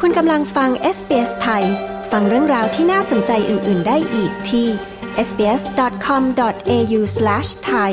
คุณกำลังฟัง SBS ไทยฟังเรื่องราวที่น่าสนใจอื่นๆได้อีกที่ sbs.com.au/thai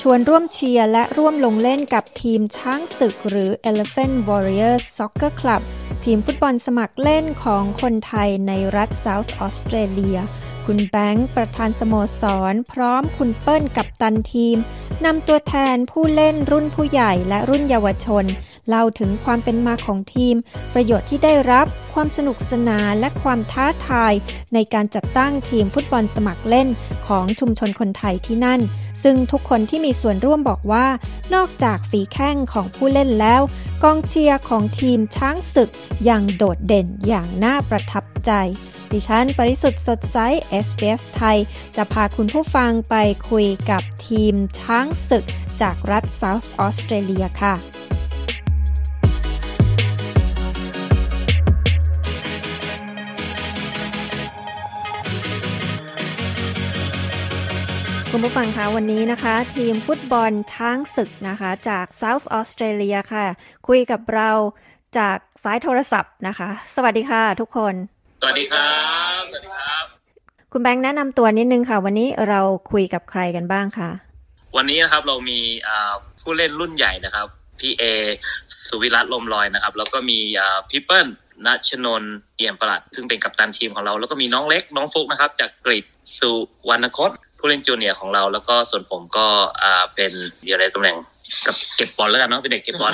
ชวนร่วมเชียร์และร่วมลงเล่นกับทีมช้างศึกหรือ Elephant Warriors Soccer Club ทีมฟุตบอลสมัครเล่นของคนไทยในรัฐ South Australiaคุณแบงค์ประธานสโมสรพร้อมคุณเปิ้ลกัปตันทีมนำตัวแทนผู้เล่นรุ่นผู้ใหญ่และรุ่นเยาวชนเล่าถึงความเป็นมาของทีมประโยชน์ที่ได้รับความสนุกสนานและความท้าทายในการจัดตั้งทีมฟุตบอลสมัครเล่นของชุมชนคนไทยที่นั่นซึ่งทุกคนที่มีส่วนร่วมบอกว่านอกจากฝีแข้งของผู้เล่นแล้วกองเชียร์ของทีมช้างศึกยังโดดเด่นอย่างน่าประทับใจดิฉันปริสุทธิ์สดใส SBS ไทยจะพาคุณผู้ฟังไปคุยกับทีมช้างศึกจากรัฐ South Australia ค่ะคุณผู้ฟังคะวันนี้นะคะทีมฟุตบอลช้างศึกนะคะจาก South Australia ค่ะคุยกับเราจากสายโทรศัพท์นะคะสวัสดีค่ะทุกคนสวัสดีครับสวัสดีครับคุณแบงค์แนะนำตัวนิดนึงค่ะวันนี้เราคุยกับใครกันบ้างคะวันนี้นะครับเรามีผู้เล่นรุ่นใหญ่นะครับพี่เอสุวิรัตน์ลมลอยนะครับแล้วก็มีพี่เปิ้ลณชนนเอี่ยมประหลัดซึ่งเป็นกัปตันทีมของเราแล้วก็มีน้องเล็กน้องฟุกนะครับจากกฤษสุวรรณคตผู้เล่นจูเนียร์ของเราแล้วก็ส่วนผมก็เป็นอยู่ในตำแหน่งกับเก็บบอลแล้วกันเนาะเป็นเด็กเก็บบอล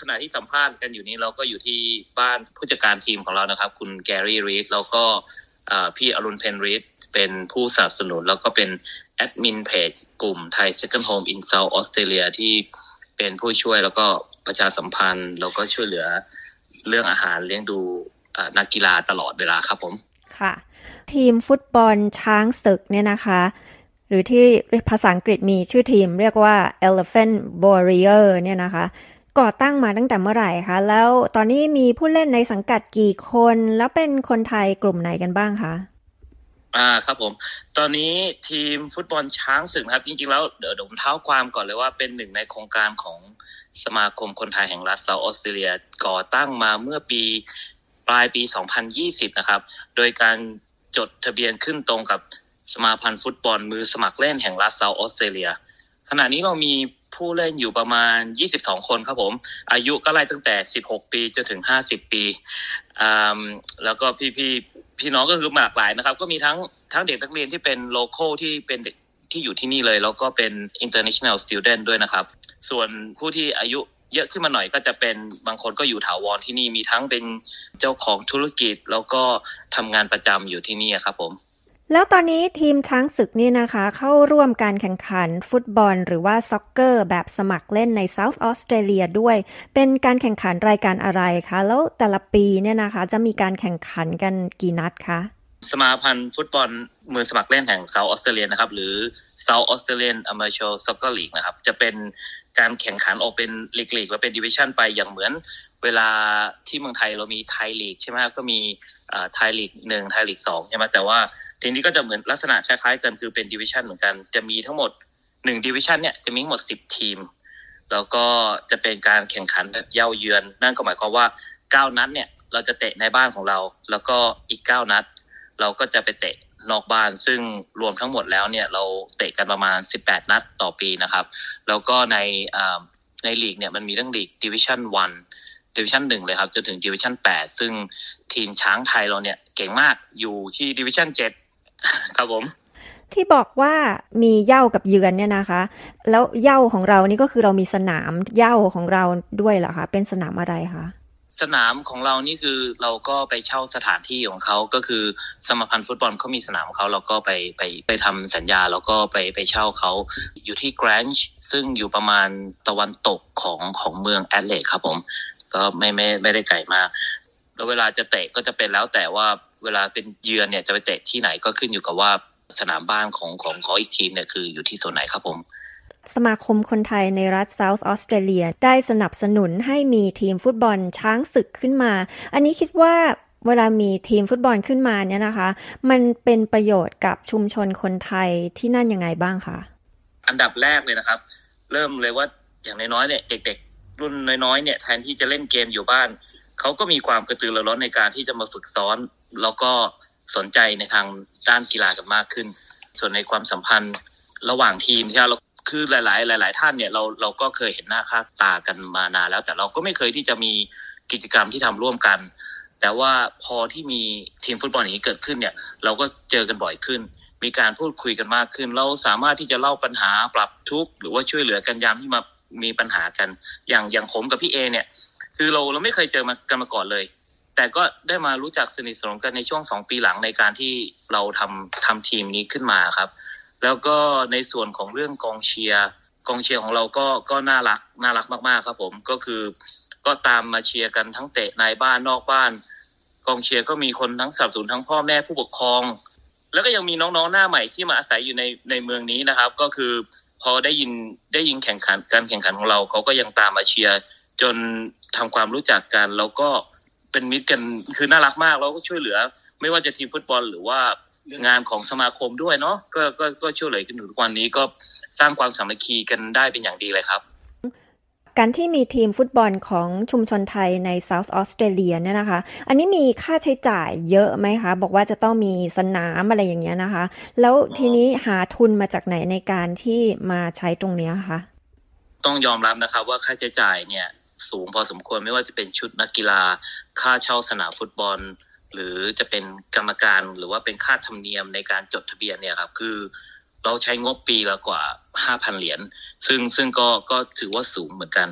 ขณะที่สัมภาษณ์กันอยู่นี้เราก็อยู่ที่บ้านผู้จัดการทีมของเรานะครับคุณแกรี่รีดแล้วก็พี่อรุณเพนรีดเป็นผู้สนับสนุนแล้วก็เป็นแอดมินเพจกลุ่ม Thai Second Home in South Australia ที่เป็นผู้ช่วยแล้วก็ประชาสัมพันธ์แล้วก็ช่วยเหลือเรื่องอาหารเลี้ยงดูนักกีฬาตลอดเวลาครับผมค่ะทีมฟุตบอลช้างศึกเนี่ยนะคะหรือที่ภาษาอังกฤษมีชื่อทีมเรียกว่า Elephant Warrior เนี่ยนะคะก่อตั้งมาตั้งแต่เมื่อไหร่คะแล้วตอนนี้มีผู้เล่นในสังกัดกี่คนแล้วเป็นคนไทยกลุ่มไหนกันบ้างคะครับผมตอนนี้ทีมฟุตบอลช้างศึกครับจริงๆแล้วเดี๋ยวผมเท้าความก่อนเลยว่าเป็นหนึ่งในโครงการของสมาคมคนไทยแห่งรัฐ South Australia ก่อตั้งมาเมื่อปีปลายปี2020นะครับโดยการจดทะเบียนขึ้นตรงกับสมาพันธ์ฟุตบอลมือสมัครเล่นแห่งรัฐ South Australia ขณะนี้เรามีผู้เล่นอยู่ประมาณ22คนครับผมอายุก็ไล่ตั้งแต่16ปีจนถึง50ปีแล้วก็พี่น้องก็คือหลากหลายนะครับก็มีทั้งเด็กนักเรียนที่เป็นโลคอลที่เป็นเด็กที่อยู่ที่นี่เลยแล้วก็เป็น international student ด้วยนะครับส่วนผู้ที่อายุเยอะขึ้นมาหน่อยก็จะเป็นบางคนก็อยู่ถาวรที่นี่มีทั้งเป็นเจ้าของธุรกิจแล้วก็ทำงานประจำอยู่ที่นี่ครับผมแล้วตอนนี้ทีมช้างศึกนี่นะคะเข้าร่วมการแข่งขันฟุตบอลหรือว่าซ็อกเกอร์แบบสมัครเล่นใน South Australia ด้วยเป็นการแข่งขันรายการอะไรคะแล้วแต่ละปีเนี่ยนะคะจะมีการแข่งขันกันกี่นัดคะสมาพันธ์ฟุตบอลมือสมัครเล่นแห่ง South Australia นะครับหรือ South Australian Amateur Soccer League นะครับจะเป็นการแข่งขันออกเป็นลีกๆแล้วเป็นดิวิชั่นไปอย่างเหมือนเวลาที่เมืองไทยเรามีไทยลีกใช่มั้ยก็มีไทยลีก1ไทยลีก2ใช่มั้ยแต่ว่าทีนี้ก็จะเหมือนลักษณะคล้ายๆกันคือเป็นดิวิชั่นเหมือนกันจะมีทั้งหมด1ดิวิชั่นเนี่ยจะมีทั้งหมด10ทีมแล้วก็จะเป็นการแข่งขันแบบเย้าเยือนนั่นก็หมายความว่า9นัดเนี่ยเราจะเตะในบ้านของเราแล้วก็อีก9นัดเราก็จะไปเตะนอกบ้านซึ่งรวมทั้งหมดแล้วเนี่ยเราเตะกันประมาณ18นัดต่อปีนะครับแล้วก็ในลีกเนี่ยมันมีทั้งลีกดิวิชั่น1ดิวิชั่น1เลยครับจนถึงดิวิชั่น8ซึ่งทีมช้างไทยเราเนี่ยเก่งมากอยู่ที่ดิวิชั่น7ครับผมที่บอกว่ามีเหย้ากับเยือนเนี่ยนะคะแล้วเหย้าของเรานี่ก็คือเรามีสนามเหย้าของเราด้วยเหรอคะเป็นสนามอะไรคะสนามของเรานี่คือเราก็ไปเช่าสถานที่ของเขาก็คือสมาพันธ์ฟุตบอลเขามีสนามเขาเราก็ไปทำสัญญาแล้วก็ไปเช่าเขาอยู่ที่แกรนช์ซึ่งอยู่ประมาณตะวันตกของเมืองแอดเลดครับผมก็ไม่ได้ไกลมากแล้วเวลาจะเตะก็จะเป็นแล้วแต่ว่าเวลาเป็นเยือนเนี่ยจะไปเตะที่ไหนก็ขึ้นอยู่กับว่าสนามบ้านของอีกทีมเนี่ยคืออยู่ที่โซนไหนครับผมสมาคมคนไทยในรัฐ South Australia ได้สนับสนุนให้มีทีมฟุตบอลช้างศึกขึ้นมาอันนี้คิดว่า เวลามีทีมฟุตบอลขึ้นมาเนี่ยนะคะมันเป็นประโยชน์กับชุมชนคนไทยที่นั่นยังไงบ้างคะอันดับแรกเลยนะครับเริ่มเลยว่าอย่างน้อยๆเนี่ยเด็กๆรุ่นน้อยๆเนี่ยแทนที่จะเล่นเกมอยู่บ้านเขาก็มีความกระตือรือร้นในการที่จะมาฝึกซ้อมแล้วก็สนใจในทางด้านกีฬากันมากขึ้นส่วนในความสัมพันธ์ระหว่างทีมที่เราคือหลายท่านเนี่ยเราก็เคยเห็นหน้าค่าตากันมานานแล้วแต่เราก็ไม่เคยที่จะมีกิจกรรมที่ทำร่วมกันแต่ว่าพอที่มีทีมฟุตบอลอย่างนี้เกิดขึ้นเนี่ยเราก็เจอกันบ่อยขึ้นมีการพูดคุยกันมากขึ้นเราสามารถที่จะเล่าปัญหาปรับทุกข์หรือว่าช่วยเหลือกันยามที่มามีปัญหากันอย่างผมกับพี่เอเนี่ยคือเราไม่เคยเจอกันมาก่อนเลยแต่ก็ได้มารู้จักสนิทสนมกันในช่วง2ปีหลังในการที่เราทำทีมนี้ขึ้นมาครับแล้วก็ในส่วนของเรื่องกองเชียร์ของเราก็น่ารักมากๆครับผมก็คือก็ตามมาเชียร์กันทั้งเตะในบ้านนอกบ้านกองเชียร์ก็มีคนทั้งสนับสนุนทั้งพ่อแม่ผู้ปกครองแล้วก็ยังมีน้องๆหน้าใหม่ที่มาอาศัยอยู่ในเมืองนี้นะครับก็คือพอได้ยินการแข่งขันของเราเขาก็ยังตามมาเชียร์จนทำความรู้จักกันแล้วก็เป็นมิตรกันคือน่ารักมากแล้วก็ช่วยเหลือไม่ว่าจะทีมฟุตบอลหรือว่างานของสมาคมด้วยเนาะก็ช่วยเหลือกันอยู่ทุกวันนี้ก็สร้างความสามัคคีกันได้เป็นอย่างดีเลยครับการที่มีทีมฟุตบอลของชุมชนไทยใน South Australia เนี่ยนะคะอันนี้มีค่าใช้จ่ายเยอะไหมคะบอกว่าจะต้องมีสนามอะไรอย่างเงี้ยนะคะแล้วทีนี้หาทุนมาจากไหนในการที่มาใช้ตรงนี้คะต้องยอมรับนะครับว่าค่าใช้จ่ายเนี่ยสูงพอสมควรไม่ว่าจะเป็นชุดนักกีฬาค่าเช่าสนามฟุตบอลหรือจะเป็นกรรมการหรือว่าเป็นค่าธรรมเนียมในการจดทะเบียนเนี่ยครับคือเราใช้งบปีละกว่า 5,000 เหรียญซึ่งก็ถือว่าสูงเหมือนกัน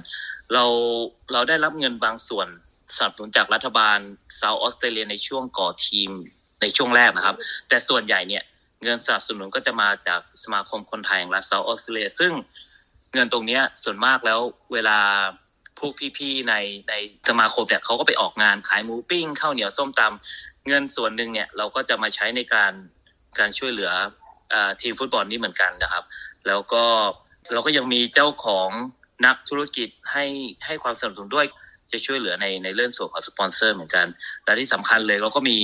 เราได้รับเงินบางส่วนสนับสนุนจากรัฐบาล South Australia ในช่วงก่อทีมในช่วงแรกนะครับแต่ส่วนใหญ่เนี่ยเงินสนับสนุนก็จะมาจากสมาคมคนไทยแห่งรัฐ South Australia ซึ่งเงินตรงนี้ส่วนมากแล้วเวลาพวกพี่ๆในสมาคมเนี่ยเขาก็ไปออกงานขายหมูปิ้งข้าวเหนียวส้มตำเงินส่วนหนึ่งเนี่ยเราก็จะมาใช้ในการช่วยเหลือทีมฟุตบอลนี่เหมือนกันนะครับแล้วก็เราก็ยังมีเจ้าของนักธุรกิจให้ความสนับสนุนด้วยจะช่วยเหลือในเรื่องส่วนของสปอนเซอร์เหมือนกันและที่สำคัญเลยเราก็มี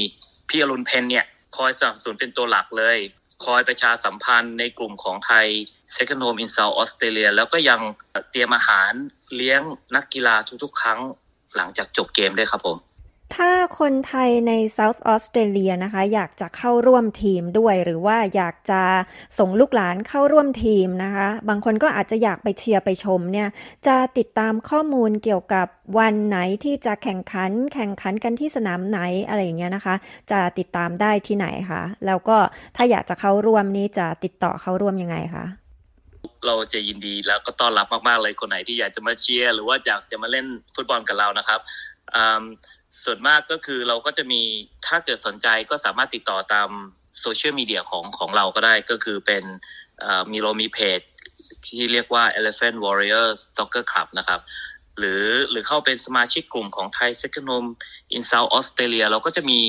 พี่อรุณเพนเนี่ยคอยสนับสนุนเป็นตัวหลักเลยคอยประชาสัมพันธ์ในกลุ่มของไทย Second Home in South Australia แล้วก็ยังเตรียมอาหารเลี้ยงนักกีฬาทุกๆครั้งหลังจากจบเกมด้วยครับผมถ้าคนไทยใน South Australia นะคะอยากจะเข้าร่วมทีมด้วยหรือว่าอยากจะส่งลูกหลานเข้าร่วมทีมนะคะบางคนก็อาจจะอยากไปเชียร์ไปชมเนี่ยจะติดตามข้อมูลเกี่ยวกับวันไหนที่จะแข่งขันกันที่สนามไหนอะไรอย่างเงี้ยนะคะจะติดตามได้ที่ไหนคะแล้วก็ถ้าอยากจะเข้าร่วมนี่จะติดต่อเข้าร่วมยังไงคะเราจะยินดีแล้วก็ต้อนรับมากๆเลยคนไหนที่อยากจะมาเชียร์หรือว่าอยากจะมาเล่นฟุตบอลกับเรานะครับส่วนมากก็คือเราก็จะมีถ้าเกิดสนใจก็สามารถติดต่อตามโซเชียลมีเดียของเราก็ได้ก็คือเป็นมีเพจที่เรียกว่า Elephant Warriors Soccer Club นะครับหรือเข้าเป็นสมาชิกกลุ่มของ Thai Second Home in South Australia เราก็จะมี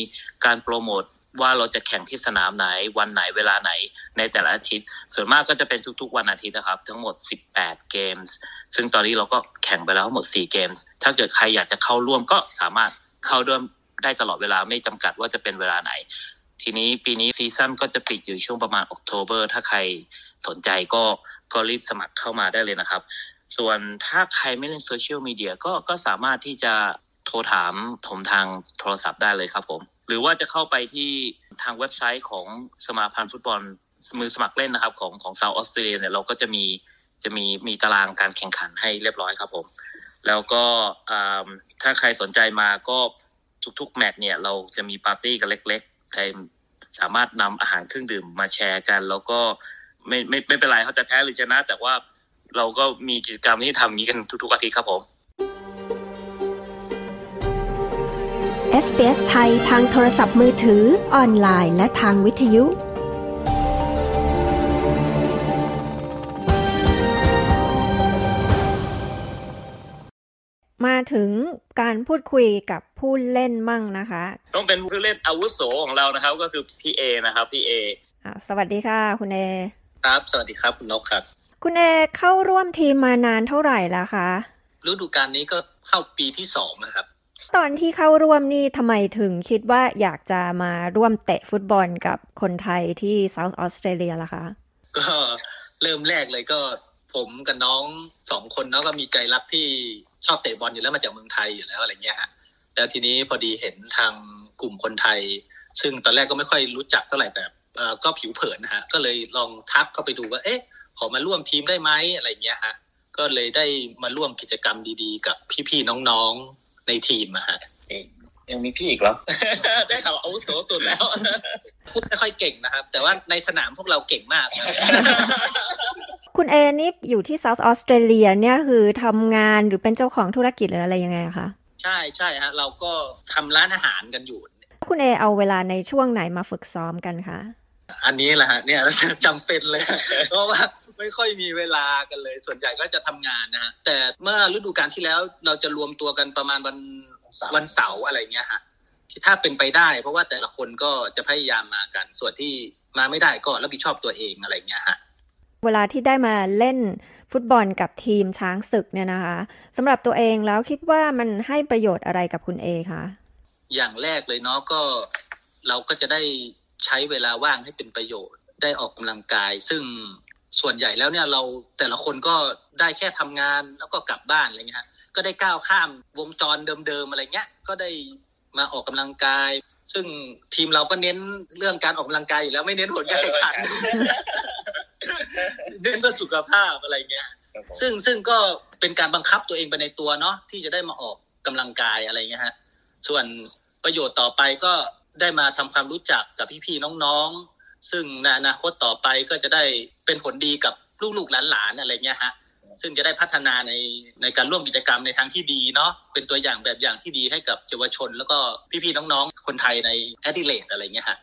การโปรโมทว่าเราจะแข่งที่สนามไหนวันไหนเวลาไหนในแต่ละอาทิตย์ส่วนมากก็จะเป็นทุกๆวันอาทิตย์นะครับทั้งหมด18เกมส์ซึ่งตอนนี้เราก็แข่งไปแล้วทั้งหมด4เกมส์ถ้าเกิดใครอยากจะเข้าร่วมก็สามารถเข้าร่วมได้ตลอดเวลาไม่จำกัดว่าจะเป็นเวลาไหนทีนี้ปีนี้ซีซั่นก็จะปิดอยู่ช่วงประมาณOctoberถ้าใครสนใจก็รีบสมัครเข้ามาได้เลยนะครับส่วนถ้าใครไม่เล่นโซเชียลมีเดียก็สามารถที่จะโทรถามผมทางโทรศัพท์ได้เลยครับผมหรือว่าจะเข้าไปที่ทางเว็บไซต์ของสมาพันธ์ฟุตบอลมือสมัครเล่นนะครับของ South Australia เนี่ยเราก็จะมีตารางการแข่งขันให้เรียบร้อยครับผมแล้วก็ถ้าใครสนใจมาก็ทุกๆแมตช์เนี่ยเราจะมีปาร์ตี้กันเล็กๆใครสามารถนำอาหารเครื่องดื่มมาแชร์กันแล้วก็ไม่เป็นไรเขาจะแพ้หรือชนะแต่ว่าเราก็มีกิจกรรมที่ทำนี้กันทุกๆอาทิตย์ครับผม SBS ไทยทางโทรศัพท์มือถือออนไลน์และทางวิทยุมาถึงการพูดคุยกับผู้เล่นมั่งนะคะต้องเป็นผู้เล่นอาวุโสของเรานะครับก็คือพี่เอนะครับพี่เอสวัสดีค่ะคุณเอครับสวัสดีครับคุณนกครับคุณเอเข้าร่วมทีมมานานเท่าไหร่แล้วคะฤดูกาลนี้ก็เข้าปีที่ 2นะครับ ตอนที่เข้าร่วมนี่ทำไมถึงคิดว่าอยากจะมาร่วมเตะฟุตบอลกับคนไทยที่ South Australia ล่ะคะก็เริ่มแรกเลยก็ผมกับน้อง2คนเนาะก็มีใจรักที่ชอบเตะบอลอยู่แล้วมาจากเมืองไทยอยู่แล้วอะไรเงี้ยฮะแล้วทีนี้พอดีเห็นทางกลุ่มคนไทยซึ่งตอนแรกก็ไม่ค่อยรู้จักเท่าไหร่แต่ก็ผิวเผินนะฮะก็เลยลองทักเข้าไปดูว่าเอ๊ะขอมาร่วมทีมได้ไหมอะไรเงี้ยฮะก็เลยได้มาร่วมกิจกรรมดีๆกับพี่ๆน้องๆในทีมอะฮะยังมีพี่อีกเหรอ ได้ข่าวอาวุโสสุดแล้วพูดไม่ค่อยเก่งนะครับแต่ว่าในสนามพวกเราเก่งมาก คุณเอนี่อยู่ที่ South Australia เนี่ยคือทำงานหรือเป็นเจ้าของธุรกิจหรืออะไรยังไงคะใช่ใช่ฮะเราก็ทำร้านอาหารกันอยู่คุณเอเอาเวลาในช่วงไหนมาฝึกซ้อมกันคะอันนี้แหละฮะเนี่ยจำเป็นเลย เพราะว่าไม่ค่อยมีเวลากันเลยส่วนใหญ่ก็จะทำงานนะฮะแต่เมื่อฤดูกาลที่แล้วเราจะรวมตัวกันประมาณวันเสาร์อะไรเงี้ยฮะถ้าเป็นไปได้เพราะว่าแต่ละคนก็จะพยายามมากันส่วนที่มาไม่ได้ก็รับผิดชอบตัวเองอะไรเงี้ยฮะเวลาที่ได้มาเล่นฟุตบอลกับทีมช้างศึกเนี่ยนะคะสำหรับตัวเองแล้วคิดว่ามันให้ประโยชน์อะไรกับคุณเอคะอย่างแรกเลยเนาะก็เราก็จะได้ใช้เวลาว่างให้เป็นประโยชน์ได้ออกกำลังกายซึ่งส่วนใหญ่แล้วเนี่ยเราแต่ละคนก็ได้แค่ทำงานแล้วก็กลับบ้านอะไรเงี้ยฮะก็ได้ก้าวข้ามวงจรเดิมๆอะไรเงี้ยก็ได้มาออกกำลังกายซึ่งทีมเราก็เน้นเรื่องการออกกำลังกายอยู่แล้วไม่เน้นผลการแข่งขันเน้นเพื่อสุขภาพอะไรเงี้ยซึ่งก็เป็นการบังคับตัวเองไปในตัวเนาะที่จะได้มาออกกำลังกายอะไรเงี้ยฮะส่วนประโยชน์ต่อไปก็ได้มาทำความรู้จักกับพี่ๆน้องๆซึ่งในอนาคตต่อไปก็จะได้เป็นผลดีกับลูกๆหลานๆอะไรเงี้ยฮะซึ่งจะได้พัฒนาในการร่วมกิจกรรมในทางที่ดีเนาะเป็นตัวอย่างแบบอย่างที่ดีให้กับเยาวชนแล้วก็พี่ๆน้องๆคนไทยในแอดิเลดอะไรเงี้ยฮะ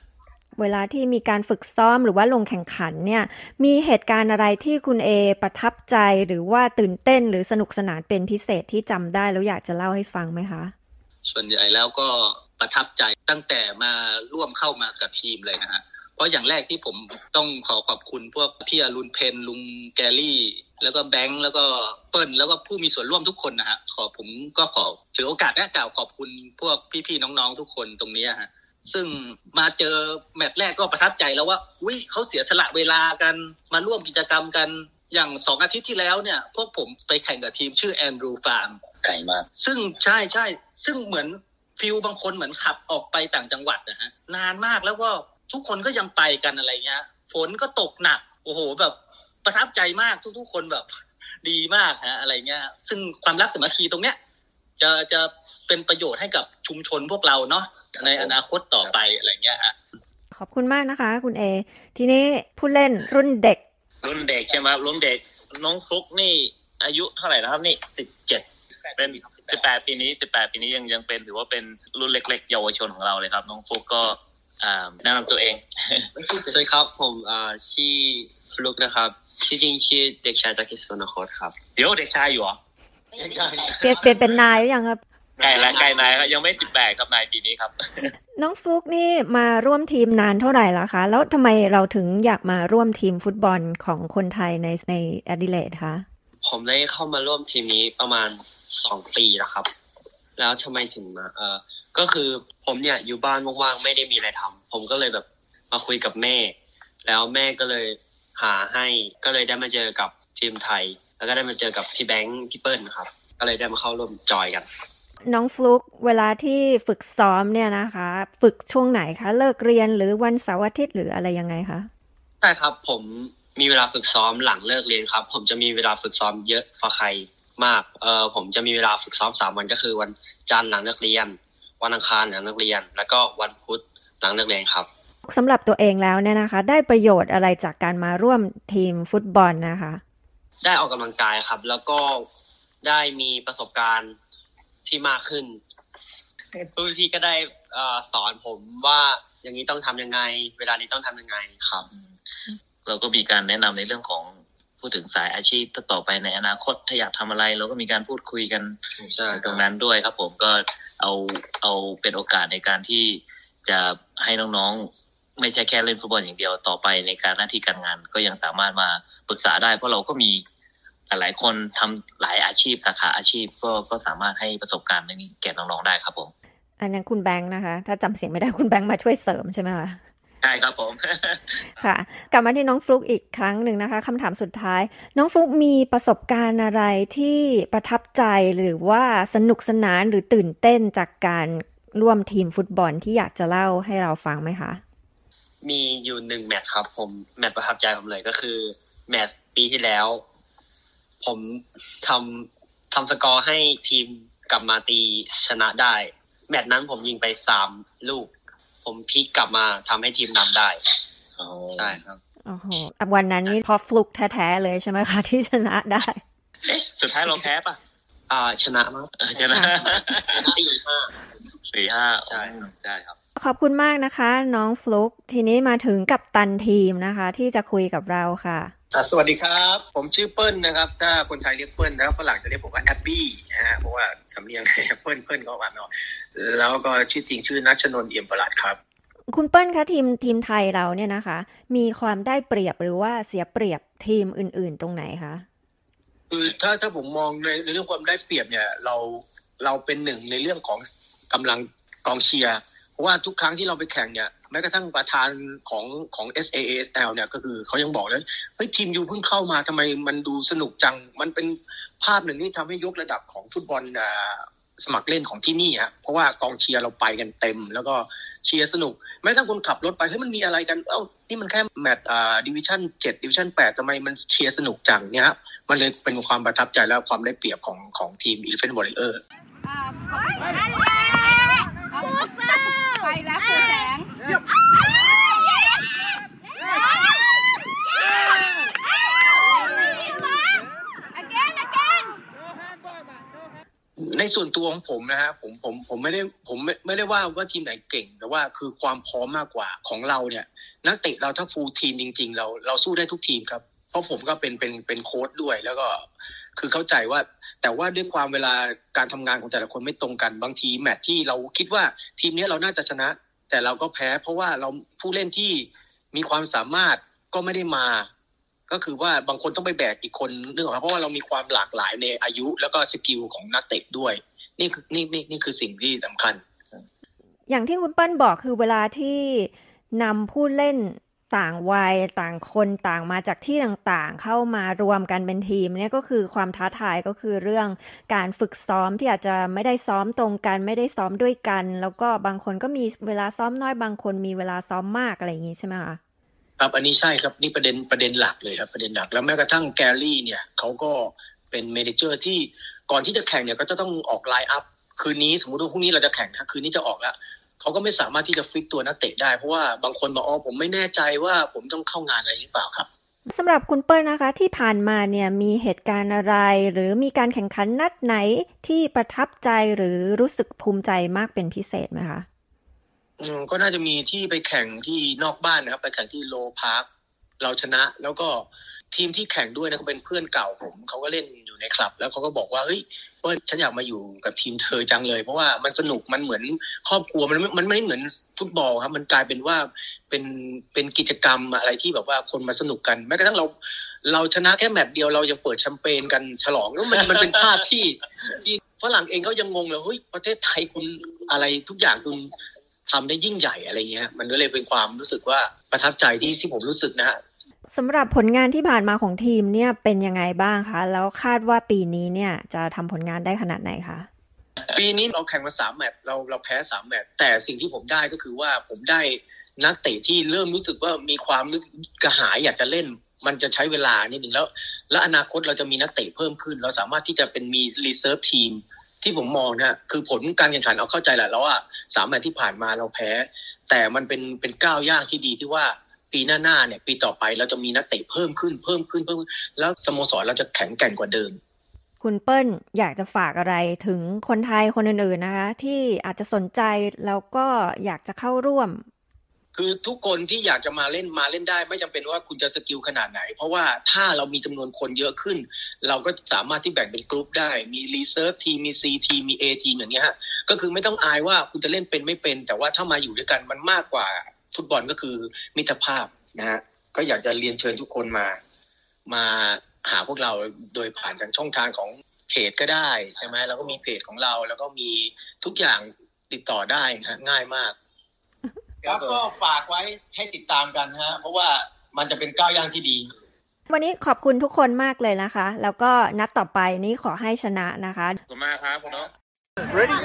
เวลาที่มีการฝึกซ้อมหรือว่าลงแข่งขันเนี่ยมีเหตุการณ์อะไรที่คุณเอประทับใจหรือว่าตื่นเต้นหรือสนุกสนานเป็นพิเศษที่จำได้แล้วอยากจะเล่าให้ฟังไหมคะส่วนใหญ่แล้วก็ประทับใจตั้งแต่มาร่วมเข้ามากับทีมเลยนะฮะเพราะอย่างแรกที่ผมต้องขอบคุณพวกพี่อรุณเพนลุงแกรี่แล้วก็แบงค์แล้วก็เปิ้ลแล้วก็ผู้มีส่วนร่วมทุกคนนะฮะผมก็ขอถือโอกาสกล่าวขอบคุณพวกพี่ๆน้องๆทุกคนตรงนี้ฮะซึ่งมาเจอแมตช์แรกก็ประทับใจแล้วว่าอุ๊ยเขาเสียสละเวลากันมาร่วมกิจกรรมกันอย่าง2อาทิตย์ที่แล้วเนี่ยพวกผมไปแข่งกับทีมชื่อแอนดรูฟาร์มไกลมากซึ่งใช่ๆซึ่งเหมือนฟิลบางคนเหมือนขับออกไปต่างจังหวัดนะฮะนานมากแล้วก็ทุกคนก็ยังไปกันอะไรเงี้ยฝนก็ตกหนักโอ้โหแบบประทับใจมากทุกคนแบบดีมากฮะอะไรเงี้ยซึ่งความรักสามัคคีตรงเนี้ยจะเป็นประโยชน์ให้กับชุมชนพวกเราเนาะในอนาคตต่อไปอะไรเงี้ยฮะขอบคุณมากนะคะคุณเอทีนี้ผู้เล่นรุ่นเด็กใช่ไหมครับรุ่นเด็กน้องฟลุ๊กนี่อายุเท่าไหร่นะครับนี่17เป็น18ปีนี้ยังเป็นถือว่าเป็นรุ่นเล็กๆเยาวชนของเราเลยครับน้องฟลุ๊กก็แนะนำตัวเองสวัสดีครับผมชื่อฟลุ๊กนะครับชื่อจริงชื่อเด็กชายจากคิสโซนคอร์ครับเดี๋ยวเด็กชายอยู่เหรอเป็นนายหรือยังครับใกล้นายครับยังไม่18ครับนายปีนี้ครับน้องฟลุ๊กนี่มาร่วมทีมนานเท่าไหร่แล้วคะแล้วทำไมเราถึงอยากมาร่วมทีมฟุตบอลของคนไทยในแอดิเลดคะผมได้เข้ามาร่วมทีมนี้ประมาณ2ปีแล้วครับแล้วทำไมถึงมาก็คือผมเนี่ยอยู่บ้านว่างๆไม่ได้มีอะไรทำผมก็เลยแบบมาคุยกับแม่แล้วแม่ก็เลยหาให้ก็เลยได้มาเจอกับทีมไทยแล้วก็ได้มาเจอกับพี่แบงค์พี่เปิ้ลครับก็เลยได้มาเข้าร่วมจอยกันน้องฟลุ๊กเวลาที่ฝึกซ้อมเนี่ยนะคะฝึกช่วงไหนคะเลิกเรียนหรือวันเสาร์อาทิตย์หรืออะไรยังไงคะใช่ครับผมมีเวลาฝึกซ้อมหลังเลิกเรียนครับผมจะมีเวลาฝึกซ้อมเยอะกว่าใครมากผมจะมีเวลาฝึกซ้อม3วันก็คือวันจันทร์หลังเลิกเรียนวันอังคารหลังเลิกเรียนแล้วก็วันพุธหลังเลิกเรียนครับสำหรับตัวเองแล้วเนี่ยนะคะได้ประโยชน์อะไรจากการมาร่วมทีมฟุตบอลนะคะได้ออกกำลังกายครับแล้วก็ได้มีประสบการณ์ที่มากขึ้นพี่ก็ได้สอนผมว่าอย่างนี้ต้องทำยังไงเวลานี้ต้องทำยังไงครับเราก็มีการแนะนำในเรื่องของพูดถึงสายอาชีพต่อไปในอนาคตถ้าอยากทำอะไรเราก็มีการพูดคุยกันตรงนั้นด้วยครับผมก็เอาเป็นโอกาสในการที่จะให้น้องๆไม่ใช่แค่เล่นฟุตบอลอย่างเดียวต่อไปในการหน้าที่การงานก็ยังสามารถมาปรึกษาได้เพราะเราก็มี หลายคนทำหลายอาชีพสาขาอาชีพก็สามารถให้ประสบการณ์ในนี้แก่น้องๆได้ครับผมอันนั้นคุณแบงค์นะคะถ้าจำเสียงไม่ได้คุณแบงค์มาช่วยเสริมใช่ไหมคะใช่ครับผมค่ะกลับมาที่น้องฟลุ๊กอีกครั้งหนึ่งนะคะคำถามสุดท้ายน้องฟลุ๊กมีประสบการณ์อะไรที่ประทับใจหรือว่าสนุกสนานหรือตื่นเต้นจากการร่วมทีมฟุตบอลที่อยากจะเล่าให้เราฟังไหมคะมีอยู่หนึ่งแมตช์ครับผมแมตช์ประทับใจผมเลยก็คือแมตช์ปีที่แล้วผมทำสกอร์ให้ทีมกลับมาตีชนะได้แมตช์นั้นผมยิงไป3ลูกผมพลิกกลับมาทำให้ทีมนำได้ใช่ครับโอ้โหวันนั้นนี่พอฟลุกแท้ๆเลยใช่ไหมคะที่ชนะได้สุดท้ายเราแพ้ป่ะชนะมั้งชนะ 4-5 ใช่ได้ครับขอบคุณมากนะคะน้องฟลุกทีนี้มาถึงกัปตันทีมนะคะที่จะคุยกับเราค่ะสวัสดีครับผมชื่อเปิ้ลนะครับถ้าคนไทยเรียกเปิ้ลนะครับฝรั่งจะเรียกผมว่าแอบบี้นะฮะเพราะว่าสำเนียงเปิ้ลก็หวานเนาะแล้วก็ชื่อจริงชื่อนัชนนท์เอี่ยมประหลัดครับคุณเปิ้ลคะทีมไทยเราเนี่ยนะคะมีความได้เปรียบหรือว่าเสียเปรียบทีมอื่นๆตรงไหนคะคือถ้าผมมองในเรื่องความได้เปรียบเนี่ยเราเป็นหนึ่งในเรื่องของกำลังกองเชียร์เพราะว่าทุกครั้งที่เราไปแข่งเนี่ยแม้กระทั่งประธานของ SAASL เนี่ยก็คือเขายังบอกเลยเฮ้ยทีมยูเพิ่งเข้ามาทำไมมันดูสนุกจังมันเป็นภาพหนึ่งที่ทำให้ยกระดับของฟุตบอลสมัครเล่นของที่นี่ฮะเพราะว่ากองเชียร์เราไปกันเต็มแล้วก็เชียร์สนุกแม้กระทั่งคนขับรถไปเฮ้ยมันมีอะไรกันเอ้านี่มันแค่แมตช์ดิวิชั่น7ดิวิชั่น8ทำไมมันเชียร์สนุกจังเนี่ยฮะมันเลยเป็นความประทับใจและความได้เปรียบของทีม Elephant Warrior ไปแล้วคือแสงในส่วนตัวของผมนะฮะผมไม่ได้ว่าทีมไหนเก่งแต่ว่าคือความพร้อมมากกว่าของเราเนี่ยนักเตะเราถ้าฟูลทีมจริงๆเราสู้ได้ทุกทีมครับเพราะผมก็เป็นโค้ชด้วยแล้วก็คือเข้าใจว่าแต่ว่าด้วยความเวลาการทำงานของแต่ละคนไม่ตรงกันบางทีแมตช์ที่เราคิดว่าทีมนี้เราน่าจะชนะแต่เราก็แพ้เพราะว่าเราผู้เล่นที่มีความสามารถก็ไม่ได้มาก็คือว่าบางคนต้องไปแบกอีกคนเนื่องจากเพราะว่าเรามีความหลากหลายในอายุแล้วก็สกิลของนักเตะด้วยนี่คือสิ่งที่สำคัญอย่างที่คุณเปิ้ลบอกคือเวลาที่นำผู้เล่นต่างวัยต่างคนต่างมาจากที่ต่างๆเข้ามารวมกันเป็นทีมเนี่ยก็คือความท้าทายก็คือเรื่องการฝึกซ้อมที่อาจจะไม่ได้ซ้อมตรงกันไม่ได้ซ้อมด้วยกันแล้วก็บางคนก็มีเวลาซ้อมน้อยบางคนมีเวลาซ้อมมากอะไรอย่างงี้ใช่ไหมคะครับอันนี้ใช่ครับนี่ประเด็นหลักเลยครับประเด็นหลักแล้วแม้กระทั่งแกลลี่เนี่ยเขาก็เป็นเมเนเจอร์ที่ก่อนที่จะแข่งเนี่ยก็จะต้องออกไลน์อัพคืนนี้สมมติว่าพรุ่งนี้เราจะแข่งนะคืนนี้จะออกแล้วเขาก็ไม่สามารถที่จะฟิกตัวนักเตะได้เพราะว่าบางคนบอกอ๋อผมไม่แน่ใจว่าผมต้องเข้างานอะไรหรือเปล่าครับสำหรับคุณเปิ้ลนะคะที่ผ่านมาเนี่ยมีเหตุการณ์อะไรหรือมีการแข่งขันนัดไหนที่ประทับใจหรือรู้สึกภูมิใจมากเป็นพิเศษไหมคะก็น่าจะมีที่ไปแข่งที่นอกบ้านนะครับไปแข่งที่โลพาร์คเราชนะแล้วก็ทีมที่แข่งด้วยนะเขาเป็นเพื่อนเก่าผมเขาก็เล่นอยู่ในคลับแล้วเขาก็บอกว่าเฮ้ยเปิ้ลฉันอยากมาอยู่กับทีมเธอจังเลยเพราะว่ามันสนุกมันเหมือนครอบครัวมันไม่เหมือนฟุตบอลครับมันกลายเป็นว่าเป็นกิจกรรมอะไรที่แบบว่าคนมาสนุกกันแม้กระทั่งเราชนะแค่แมตช์เดียวเรายังเปิดแชมเปญกันฉลองแล้วมันเป็นภาพที่ฝรั่งเองเขายังงงเลยเฮ้ยประเทศไทยคุณอะไรทุกอย่างคุณทำได้ยิ่งใหญ่อะไรเงี้ยมันก็เลยเป็นความรู้สึกว่าประทับใจที่ผมรู้สึกนะฮะสำหรับผลงานที่ผ่านมาของทีมเนี่ยเป็นยังไงบ้างคะแล้วคาดว่าปีนี้เนี่ยจะทำผลงานได้ขนาดไหนคะปีนี้เราแข่งมา3แมตช์เราแพ้3แมตช์แต่สิ่งที่ผมได้ก็คือว่าผมได้นักเตะที่เริ่มรู้สึกว่ามีความรู้สึกกระหายอยากจะเล่นมันจะใช้เวลานิดนึงและอนาคตเราจะมีนักเตะเพิ่มขึ้นเราสามารถที่จะเป็นมีรีเซิร์ฟทีมที่ผมมองนะคือผลการแข่งขันเอาเข้าใจแหละแล้วว่า3แมตช์ที่ผ่านมาเราแพ้แต่มันเป็นก้าวย่างที่ดีที่ว่าปีหน้าๆเนี่ยปีต่อไปเราจะมีนักเตะเพิ่มขึ้นแล้วสโมสรเราจะแข็งแกร่งกว่าเดิมคุณเปิ้ลอยากจะฝากอะไรถึงคนไทยคนอื่นๆนะคะที่อาจจะสนใจแล้วก็อยากจะเข้าร่วมคือทุกคนที่อยากจะมาเล่นได้ไม่จำเป็นว่าคุณจะสกิลขนาดไหนเพราะว่าถ้าเรามีจำนวนคนเยอะขึ้นเราก็สามารถที่แบ่งเป็นกลุ่มได้มีรีเซิร์ฟทีมมีซีทีมมีเอทีมอย่างเงี้ยฮะก็คือไม่ต้องอายว่าคุณจะเล่นเป็นไม่เป็นแต่ว่าถ้ามาอยู่ด้วยกันมันมากกว่าฟุตบอลก็คือมิตรภาพนะฮะก็อยากจะเรียนเชิญทุกคนมา หาพวกเราโดยผ่านทางช่องทางของเพจก็ได้ใช่ไหมแล้วก็มีเพจของเราแล้วก็มีทุกอย่างติดต่อได้ฮะง่ายมากครับก็ฝากไว้ให้ติดตามกันฮะเพราะว่ามันจะเป็นก้าวย่างที่ดีวันนี้ขอบคุณทุกคนมากเลยนะคะแล้วก็นัดต่อไปนี้ขอให้ชนะนะคะขอบคุณมากครับคุณน้อง Ready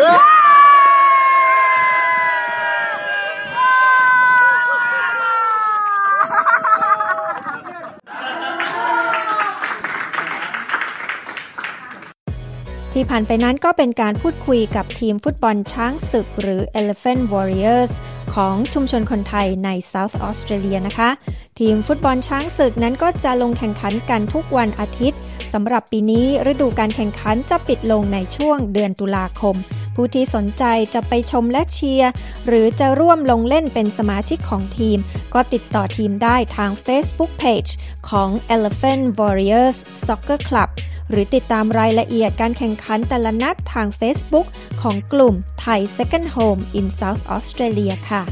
Goที่ผ่านไปนั้นก็เป็นการพูดคุยกับทีมฟุตบอลช้างศึกหรือ Elephant Warriors ของชุมชนคนไทยใน South Australia นะคะทีมฟุตบอลช้างศึกนั้นก็จะลงแข่งขันกันทุกวันอาทิตย์สำหรับปีนี้ฤดูการแข่งขันจะปิดลงในช่วงเดือนตุลาคมผู้ที่สนใจจะไปชมและเชียร์หรือจะร่วมลงเล่นเป็นสมาชิกของทีมก็ติดต่อทีมได้ทาง Facebook Page ของ Elephant Warriors Soccer Clubหรือติดตามรายละเอียดการแข่งขันแต่ละนัดทาง Facebook ของกลุ่ม Thai Second Home in South Australia ค่ะ